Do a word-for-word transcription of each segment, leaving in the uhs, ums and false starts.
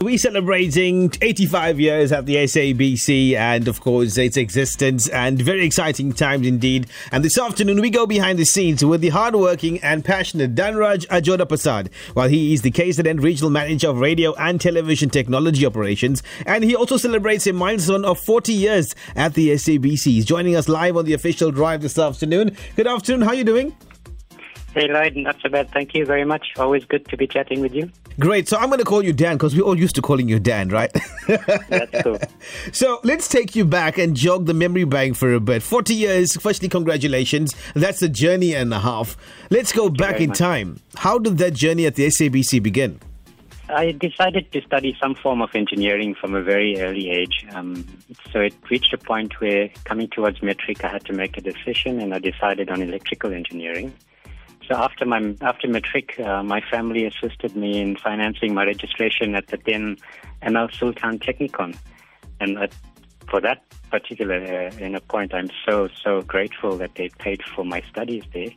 We're celebrating eighty-five years of the S A B C and, of course, its existence, and very exciting times indeed. And this afternoon, we go behind the scenes with the hardworking and passionate Dhanraj Ajodapersadh. While he is the K Z N Regional Manager of Radio and Television Technology Operations, and he also celebrates a milestone of forty years at the S A B C. He's joining us live on the official drive this afternoon. Good afternoon. How are you doing? Hey Lloyd, not so bad. Thank you very much. Always good to be chatting with you. Great. So I'm going to call you Dan because we're all used to calling you Dan, right? That's cool. So let's take you back and jog the memory bank for a bit. forty years, firstly, congratulations. That's a journey and a half. Let's go Thank back in much. time. How did that journey at the S A B C begin? I decided to study some form of engineering from a very early age. Um, so it reached a point where, coming towards metric, I had to make a decision, and I decided on electrical engineering. So after my after matric, uh, my family assisted me in financing my registration at the then M L Sultan Technikon, and at, for that particular uh, in a point, I'm so so grateful that they paid for my studies there.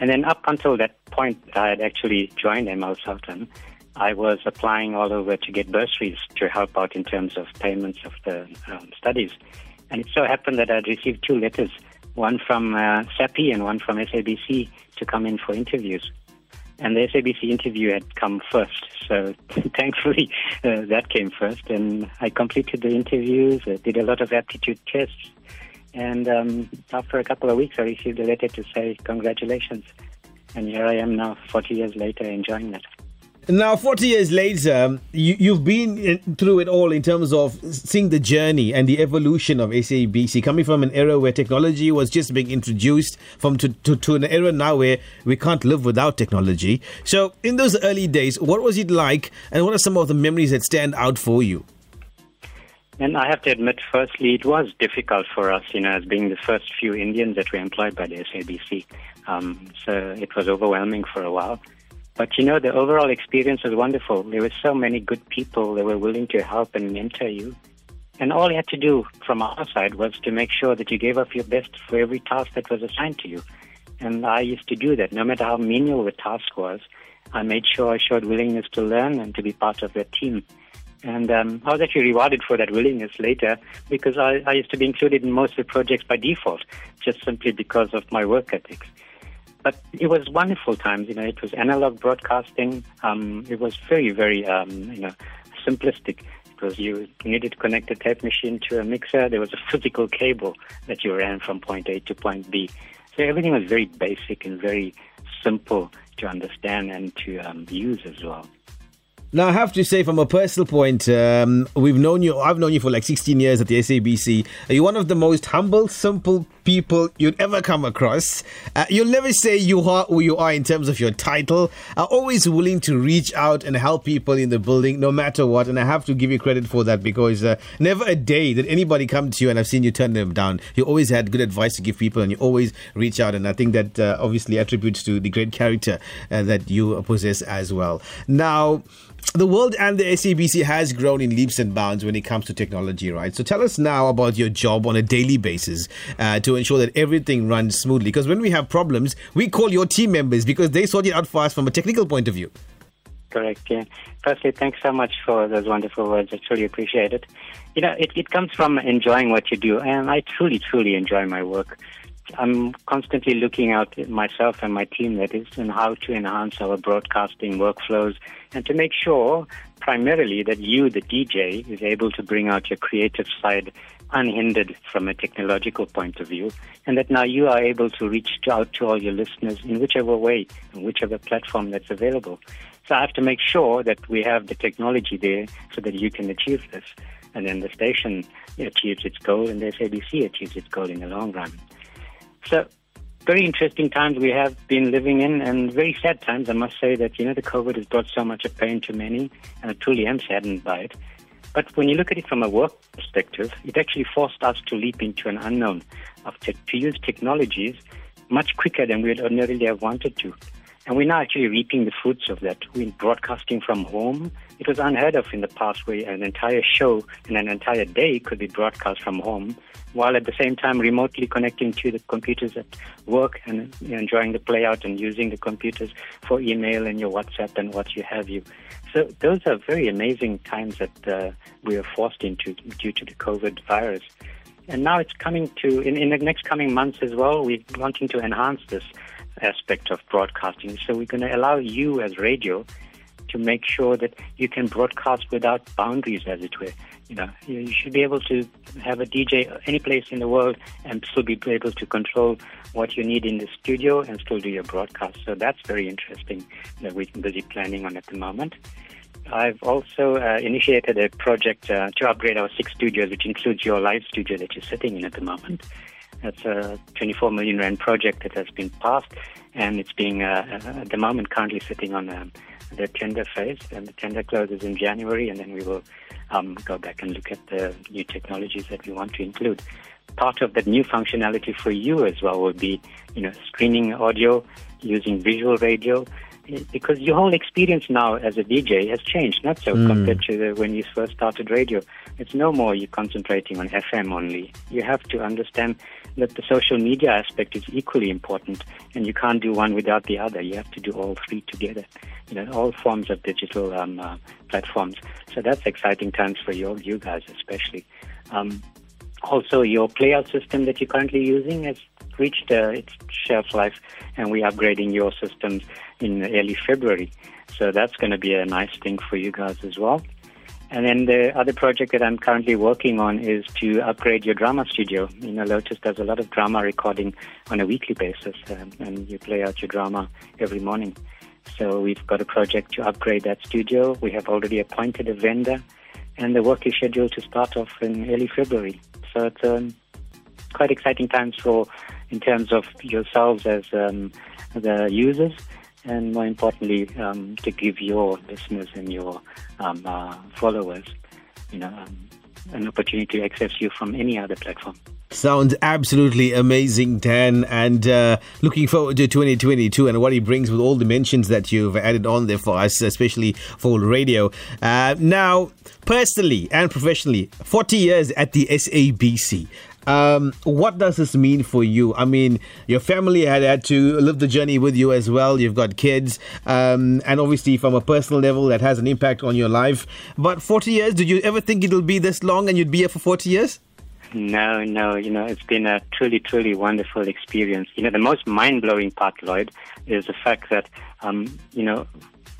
And then up until that point, I had actually joined M L Sultan. I was applying all over to get bursaries to help out in terms of payments of the um, studies, and it so happened that I'd received two letters. One from uh, S A P I and one from S A B C to come in for interviews. And the S A B C interview had come first, so thankfully uh, that came first. And I completed the interviews, uh, did a lot of aptitude tests, and um, after a couple of weeks I received a letter to say congratulations. And here I am now, forty years later, enjoying that. Now, forty years later, you, you've been through it all in terms of seeing the journey and the evolution of S A B C, coming from an era where technology was just being introduced from to, to, to an era now where we can't live without technology. So in those early days, what was it like, and what are some of the memories that stand out for you? And I have to admit, firstly, it was difficult for us, you know, as being the first few Indians that were employed by the S A B C. Um, so it was overwhelming for a while. But, you know, the overall experience was wonderful. There were so many good people that were willing to help and mentor you. And all you had to do from our side was to make sure that you gave up your best for every task that was assigned to you. And I used to do that. No matter how menial the task was, I made sure I showed willingness to learn and to be part of their team. And um, I was actually rewarded for that willingness later, because I, I used to be included in most of the projects by default, just simply because of my work ethics. But it was wonderful times, you know, it was analog broadcasting. Um, it was very, very, um, you know, simplistic. It was you needed to connect a tape machine to a mixer. There was a physical cable that you ran from point A to point B. So everything was very basic and very simple to understand and to um, use as well. Now, I have to say, from a personal point, um, we've known you, I've known you for like sixteen years at the S A B C. You're one of the most humble, simple people you'd ever come across. Uh, you'll never say you are who you are in terms of your title. Are always willing to reach out and help people in the building, no matter what. And I have to give you credit for that, because uh, never a day did anybody come to you and I've seen you turn them down. You always had good advice to give people, and you always reach out. And I think that uh, obviously attributes to the great character uh, that you possess as well. Now, the world and the S A B C has grown in leaps and bounds when it comes to technology, right? So tell us now about your job on a daily basis uh, to ensure that everything runs smoothly. Because when we have problems, we call your team members because they sort it out for us from a technical point of view. Correct, yeah. Firstly, thanks so much for those wonderful words. I truly appreciate it. You know, it, it comes from enjoying what you do, and I truly, truly enjoy my work. I'm constantly looking out, myself and my team that is, and how to enhance our broadcasting workflows and to make sure primarily that you, the D J, is able to bring out your creative side unhindered from a technological point of view, and that now you are able to reach out to all your listeners in whichever way, in whichever platform that's available. So I have to make sure that we have the technology there so that you can achieve this. And then the station achieves its goal, and the S A B C achieves its goal in the long run. So very interesting times we have been living in, and very sad times. I must say that, you know, the COVID has brought so much of pain to many, and I truly am saddened by it. But when you look at it from a work perspective, it actually forced us to leap into an unknown, of te- to use technologies much quicker than we would ordinarily have wanted to. And we're now actually reaping the fruits of that. We're broadcasting from home. It was unheard of in the past where an entire show and an entire day could be broadcast from home, while at the same time remotely connecting to the computers at work and, you know, enjoying the playout and using the computers for email and your WhatsApp and what you have you. So those are very amazing times that uh, we were forced into due to the COVID virus. And now it's coming to, in, in the next coming months as well, we're wanting to enhance this aspect of broadcasting. So we're going to allow you as radio to make sure that you can broadcast without boundaries, as it were. You know, you should be able to have a D J any place in the world and still be able to control what you need in the studio and still do your broadcast. So that's very interesting that we're busy planning on at the moment. I've also uh, initiated a project uh, to upgrade our six studios, which includes your live studio that you're sitting in at the moment. That's a twenty-four million rand project that has been passed, and it's being uh, at the moment currently sitting on um, the tender phase, and the tender closes in January, and then we will um, go back and look at the new technologies that we want to include. Part of that new functionality for you as well will be, you know, screening audio, using visual radio, because your whole experience now as a D J has changed, not so mm. compared to the, when you first started radio. It's no more you concentrating on F M only. You have to understand that the social media aspect is equally important, and you can't do one without the other. You have to do all three together, you know, all forms of digital um, uh, platforms. So that's exciting times for you, you guys especially. Um, also, your playout system that you're currently using has reached uh, its shelf life, and we're upgrading your systems in early February. So that's going to be a nice thing for you guys as well. And then the other project that I'm currently working on is to upgrade your drama studio. You know, Lotus does a lot of drama recording on a weekly basis, um, and you play out your drama every morning. So we've got a project to upgrade that studio. We have already appointed a vendor, and the work is scheduled to start off in early February. So it's um, quite exciting times for, in terms of yourselves as um, the users, and more importantly, um, to give your listeners and your um, uh, followers, you know, um, an opportunity to access you from any other platform. Sounds absolutely amazing, Dan, and uh, looking forward to twenty twenty-two and what he brings with all the mentions that you've added on there for us, especially for radio. Uh, now, personally and professionally, forty years at the S A B C. Um, what does this mean for you? I mean, your family had had to live the journey with you as well. You've got kids, um, and obviously from a personal level, that has an impact on your life. But forty years, did you ever think it'll be this long and you'd be here for forty years? No, no, you know, it's been a truly, truly wonderful experience. You know, the most mind-blowing part, Lloyd, is the fact that, um, you know,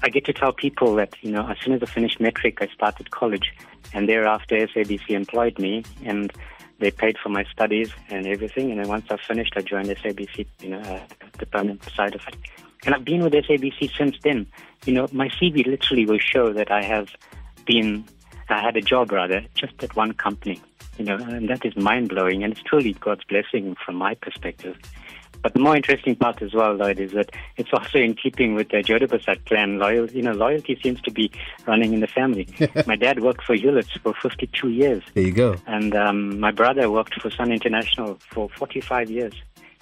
I get to tell people that, you know, as soon as I finished metric, I started college, and thereafter S A B C employed me, and they paid for my studies and everything, and then once I finished, I joined S A B C, you know, uh, the permanent side of it. And I've been with S A B C since then. You know, my C V literally will show that I have been, I had a job rather, just at one company, you know, and that is mind-blowing, and it's truly God's blessing from my perspective. But the more interesting part as well, Lloyd, is that it's also in keeping with the Jodipasat clan. Loyal, you know, loyalty seems to be running in the family. My dad worked for Hewlett for fifty-two years. There you go. And um, my brother worked for Sun International for forty-five years.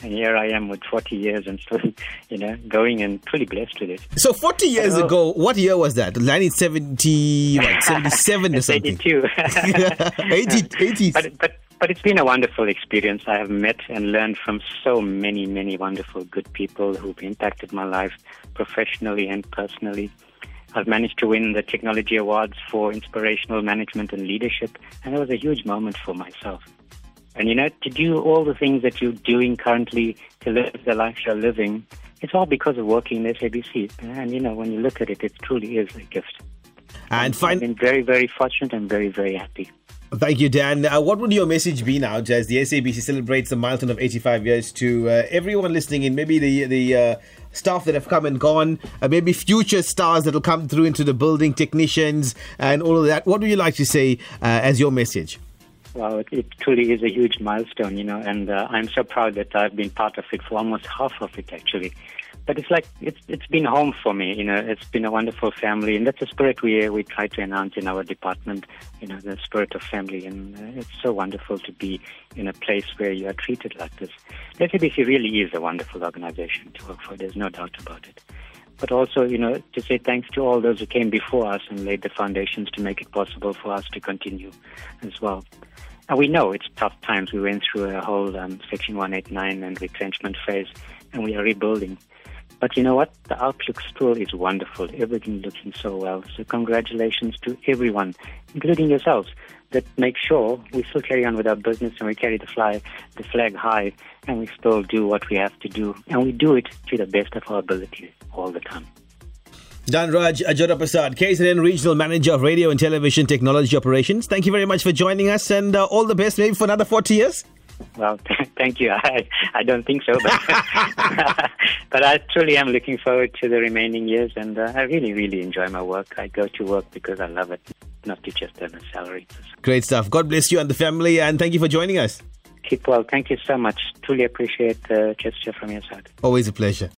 And here I am with forty years and still, you know, going and truly blessed with it. So forty years oh. ago, what year was that? nineteen seventy, what, seventy-seven or something? eighty-two. eighty, eighties. But, but But it's been a wonderful experience. I have met and learned from so many, many wonderful, good people who've impacted my life professionally and personally. I've managed to win the Technology Awards for Inspirational Management and Leadership, and it was a huge moment for myself. And, you know, to do all the things that you're doing currently, to live the life you're living, it's all because of working in S A B C. And, you know, when you look at it, it truly is a gift. And fin- I've been very, very fortunate and very, very happy. Thank you, Dan. Uh, what would your message be now as the S A B C celebrates the milestone of eighty-five years to uh, everyone listening in, maybe the the uh, staff that have come and gone, uh, maybe future stars that will come through into the building, technicians and all of that? What would you like to say uh, as your message? Well, it, it truly is a huge milestone, you know, and uh, I'm so proud that I've been part of it for almost half of it, actually. But it's like, it's it's been home for me, you know, it's been a wonderful family, and that's the spirit we we try to enhance in our department, you know, the spirit of family, and it's so wonderful to be in a place where you are treated like this. The S A B C really is a wonderful organization to work for, there's no doubt about it. But also, you know, to say thanks to all those who came before us and laid the foundations to make it possible for us to continue as well. And we know it's tough times, we went through a whole um, Section one eighty-nine and retrenchment phase, and we are rebuilding. But you know what? The outlook still is wonderful. Everything looking so well. So congratulations to everyone, including yourselves, that make sure we still carry on with our business and we carry the fly, the flag high, and we still do what we have to do. And we do it to the best of our ability all the time. Dhanraj Ajodapersadh, K Z N Regional Manager of Radio and Television Technology Operations. Thank you very much for joining us, and uh, all the best maybe for another forty years. Well, th- thank you. I, I don't think so, but, but I truly am looking forward to the remaining years, and uh, I really, really enjoy my work. I go to work because I love it, not to just earn a salary. Great stuff. God bless you and the family, and thank you for joining us. Keep well. Thank you so much. Truly appreciate the gesture from your side. Always a pleasure.